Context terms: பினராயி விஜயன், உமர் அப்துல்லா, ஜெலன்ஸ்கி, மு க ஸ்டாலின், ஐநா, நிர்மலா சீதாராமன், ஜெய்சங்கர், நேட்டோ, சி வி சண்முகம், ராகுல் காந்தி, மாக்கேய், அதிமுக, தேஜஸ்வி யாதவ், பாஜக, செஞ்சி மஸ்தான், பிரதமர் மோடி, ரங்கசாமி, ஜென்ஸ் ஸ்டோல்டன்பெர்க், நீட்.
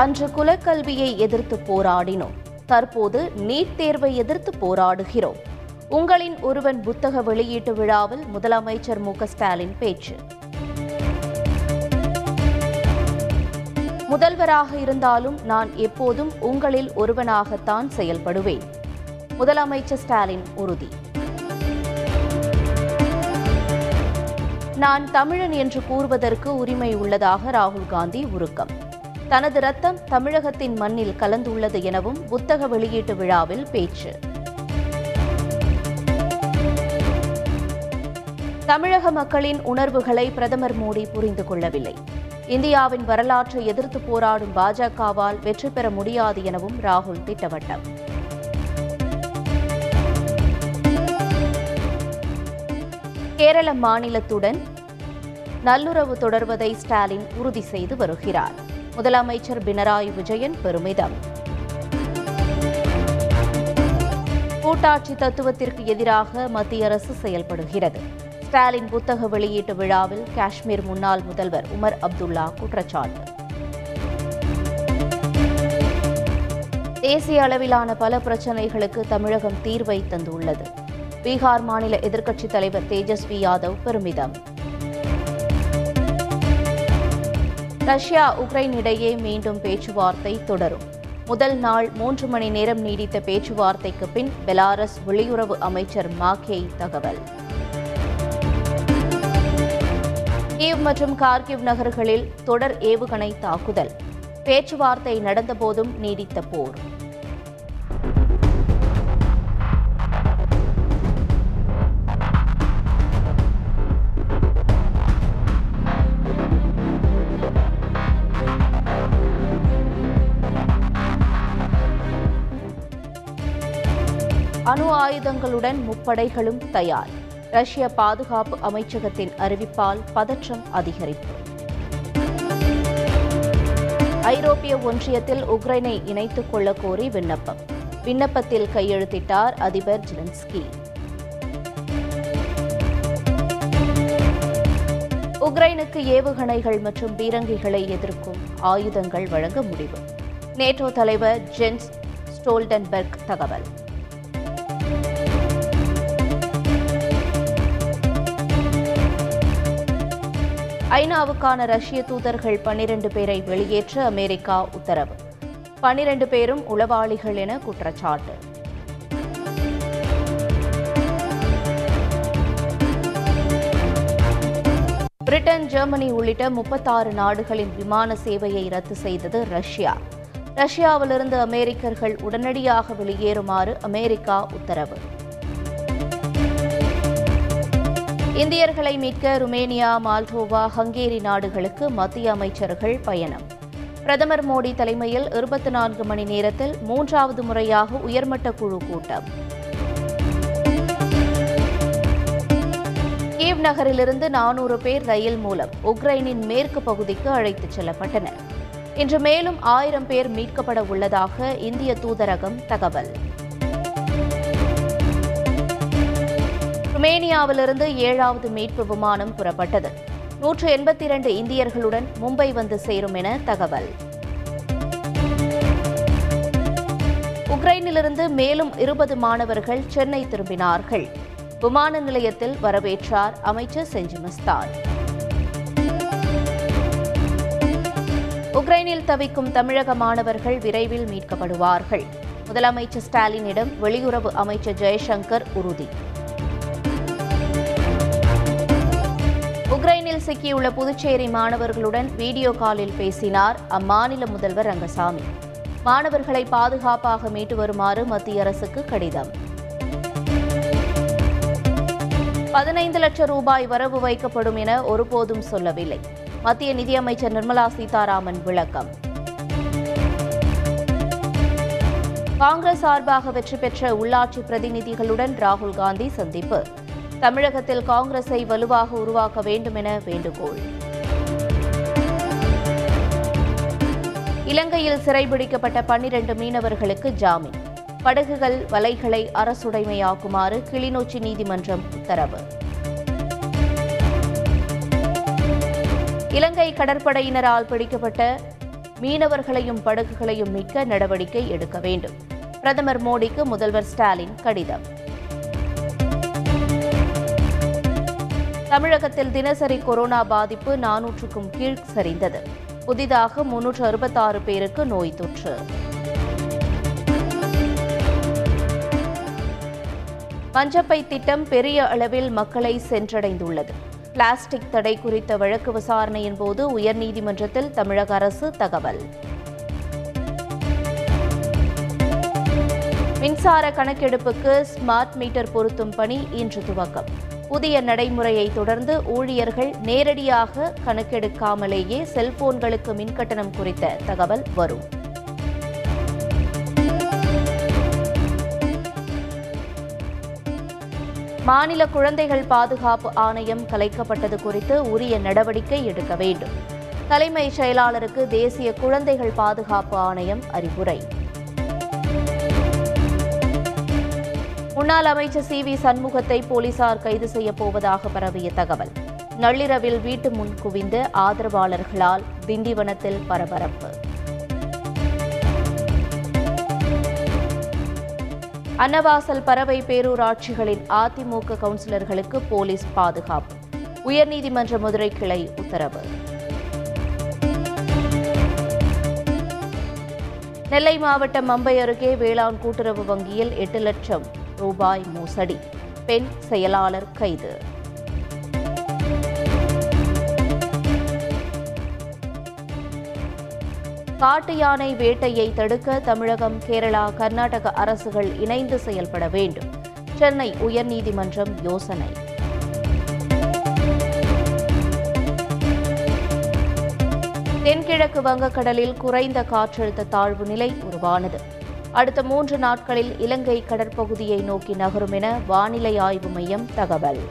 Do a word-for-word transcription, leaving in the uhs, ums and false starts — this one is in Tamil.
அன்று குலக்கல்வியை எதிர்த்து போராடினோம், தற்போது நீட் தேர்வை எதிர்த்து போராடுகிறோம். உங்களின் ஒருவன் புத்தக வெளியீட்டு விழாவில் முதலமைச்சர் மு க ஸ்டாலின் பேச்சு. முதல்வராக இருந்தாலும் நான் எப்போதும் உங்களில் ஒருவனாகத்தான் செயல்படுவேன். முதலமைச்சர் ஸ்டாலின் உறுதி. நான் தமிழன் என்று கூறுவதற்கு உரிமை உள்ளதாக ராகுல் காந்தி உருக்கம். தனது ரத்தம் தமிழகத்தின் மண்ணில் கலந்துள்ளது எனவும் புத்தக வெளியீட்டு விழாவில் பேச்சு. தமிழக மக்களின் உணர்வுகளை பிரதமர் மோடி புரிந்து கொள்ளவில்லை. இந்தியாவின் வரலாற்றை எதிர்த்து போராடும் பாஜகவால் வெற்றி பெற முடியாது எனவும் ராகுல் திட்டவட்டம். கேரள மாநிலத்துடன் நல்லுறவு தொடர்வதை ஸ்டாலின் உறுதி செய்து வருகிறார். முதலமைச்சர் பினராயி விஜயன் பெருமிதம். கூட்டாட்சி தத்துவத்திற்கு எதிராக மத்திய அரசு செயல்படுகிறது. ஸ்டாலின் புத்தக வெளியீட்டு விழாவில் காஷ்மீர் முன்னாள் முதல்வர் உமர் அப்துல்லா குற்றச்சாட்டு. தேசிய அளவிலான பல பிரச்சினைகளுக்கு தமிழகம் தீர்வை தந்துள்ளது. பீகார் மாநில எதிர்க்கட்சித் தலைவர் தேஜஸ்வி யாதவ் பெருமிதம். ரஷ்யா உக்ரைன் இடையே மீண்டும் பேச்சுவார்த்தை தொடரும். முதல் நாள் மூன்று மணி நேரம் நீடித்த பேச்சுவார்த்தைக்கு பின் பெலாரஸ் வெளியுறவு அமைச்சர் மாக்கேய் தகவல். கீவ் மற்றும் கார்கிவ் நகர்களில் தொடர் ஏவுகணை தாக்குதல். பேச்சுவார்த்தை நடந்தபோதும் நீடித்த போர். அணு ஆயுதங்களுடன் முப்படைகளும் தயார். ரஷ்ய பாதுகாப்பு அமைச்சகத்தின் அறிவிப்பால் பதற்றம் அதிகரிப்பு. ஐரோப்பிய ஒன்றியத்தில் உக்ரைனை இணைத்துக் கொள்ள கோரி விண்ணப்பம். விண்ணப்பத்தில் கையெழுத்திட்டார் அதிபர் ஜெலன்ஸ்கி. உக்ரைனுக்கு ஏவுகணைகள் மற்றும் பீரங்கிகளை எதிர்க்கும் ஆயுதங்கள் வழங்க முடிவு. நேட்டோ தலைவர் ஜென்ஸ் ஸ்டோல்டன்பெர்க் தகவல். ஐநாவுக்கான ரஷ்ய தூதர்கள் பன்னிரண்டு பேரை வெளியேற்ற அமெரிக்கா உத்தரவு. பன்னிரண்டு பேரும் உளவாளிகள் என குற்றச்சாட்டு. பிரிட்டன், ஜெர்மனி உள்ளிட்ட முப்பத்தாறு நாடுகளின் விமான சேவையை ரத்து செய்தது ரஷ்யா. ரஷ்யாவிலிருந்து அமெரிக்கர்கள் உடனடியாக வெளியேறுமாறு அமெரிக்கா உத்தரவு. இந்தியர்களை மீட்க ருமேனியா, மால்டோவா, ஹங்கேரி நாடுகளுக்கு மத்திய அமைச்சர்கள் பயணம். பிரதமர் மோடி தலைமையில் இருபத்தி நான்கு மணி நேரத்தில் மூன்றாவது முறையாக உயர்மட்ட குழு கூட்டம். கீவ் நகரிலிருந்து நானூறு பேர் ரயில் மூலம் உக்ரைனின் மேற்கு பகுதிக்கு அழைத்துச் செல்லப்பட்டனர். இன்று மேலும் ஆயிரம் பேர் மீட்கப்பட உள்ளதாக இந்திய தூதரகம் தகவல். ருமேனியாவிலிருந்து ஏழாவது மீட்பு விமானம் புறப்பட்டது. நூற்று எண்பத்தி இரண்டு இந்தியர்களுடன் மும்பை வந்து சேரும் என தகவல். உக்ரைனிலிருந்து மேலும் இருபது மாணவர்கள் சென்னை திரும்பினார்கள். விமான நிலையத்தில் வரவேற்றார் அமைச்சர் செஞ்சி மஸ்தான். உக்ரைனில் தவிக்கும் தமிழக மாணவர்கள் விரைவில் மீட்கப்படுவார்கள். முதலமைச்சர் ஸ்டாலினிடம் வெளியுறவு அமைச்சர் ஜெய்சங்கர் உறுதி. உக்ரைனில் சிக்கியுள்ள புதுச்சேரி மாணவர்களுடன் வீடியோ காலில் பேசினார் அம்மாநில முதல்வர் ரங்கசாமி. மாணவர்களை பாதுகாப்பாக மீட்டு வருமாறு மத்திய அரசுக்கு கடிதம். பதினைந்து லட்சம் ரூபாய் வரவு வைக்கப்படும் என ஒருபோதும் சொல்லவில்லை மத்திய நிதியமைச்சர் நிர்மலா சீதாராமன் விளக்கம். காங்கிரஸ் சார்பாக வெற்றி பெற்ற உள்ளாட்சி பிரதிநிதிகளுடன் ராகுல் காந்தி சந்திப்பு. தமிழகத்தில் காங்கிரஸை வலுவாக உருவாக்க வேண்டும் என வேண்டுகோள். இலங்கையில் சிறைபிடிக்கப்பட்ட பன்னிரண்டு மீனவர்களுக்கு ஜாமீன். படகுகள் வலைகளை அரசுடைமையாக்குமாறு கிளிநொச்சி நீதிமன்றம் உத்தரவு. இலங்கை கடற்படையினரால் பிடிக்கப்பட்ட மீனவர்களையும் படகுகளையும் மீட்க நடவடிக்கை எடுக்க வேண்டும். பிரதமர் மோடிக்கு முதல்வர் ஸ்டாலின் கடிதம். தமிழகத்தில் தினசரி கொரோனா பாதிப்பு நானூற்றுக்கும் கீழ் சரிந்தது. புதிதாக முன்னூற்று அறுபத்தாறு பேருக்கு நோய் தொற்று. மஞ்சப்பை திட்டம் பெரிய அளவில் மக்களை சென்றடைந்துள்ளது. பிளாஸ்டிக் தடை குறித்த வழக்கு விசாரணையின் போது உயர்நீதிமன்றத்தில் தமிழக அரசு தகவல். மின்சார கணக்கெடுப்புக்கு ஸ்மார்ட் மீட்டர் பொருத்தும் பணி இன்று துவக்கம். புதிய நடைமுறையை தொடர்ந்து ஊழியர்கள் நேரடியாக கணக்கெடுக்காமலேயே செல்போன்களுக்கு மின்கட்டணம் குறித்த தகவல் வரும். மாநில குழந்தைகள் பாதுகாப்பு ஆணையம் கலைக்கப்பட்டது குறித்து உரிய நடவடிக்கை எடுக்க வேண்டும். தலைமை செயலாளருக்கு தேசிய குழந்தைகள் பாதுகாப்பு ஆணையம் அறிவுரை. முன்னாள் அமைச்சர் சி வி சண்முகத்தை போலீசார் கைது செய்யப்போவதாக பரவிய தகவல். நள்ளிரவில் வீட்டு முன் குவிந்த ஆதரவாளர்களால் திண்டிவனத்தில் பரபரப்பு. அன்னவாசல், பரவை பேரூராட்சிகளின் அதிமுக கவுன்சிலர்களுக்கு போலீஸ் பாதுகாப்பு. உயர்நீதிமன்ற மதுரை கிளை உத்தரவு. நெல்லை மாவட்டம் மம்பை அருகே வேளாண் கூட்டுறவு வங்கியில் எட்டு லட்சம் ரூபாய் மோசடி. பெண் செயலாளர் கைது. காட்டு யானை வேட்டையை தடுக்க தமிழகம், கேரளா, கர்நாடக அரசுகள் இணைந்து செயல்பட வேண்டும். சென்னை உயர்நீதிமன்றம் யோசனை. தென்கிழக்கு வங்கக்கடலில் குறைந்த காற்றழுத்த தாழ்வு நிலை உருவானது. அடுத்த மூன்று நாட்களில் இலங்கை கடற்பகுதியை நோக்கி நகரும் என வானிலை ஆய்வு மையம் தகவல்.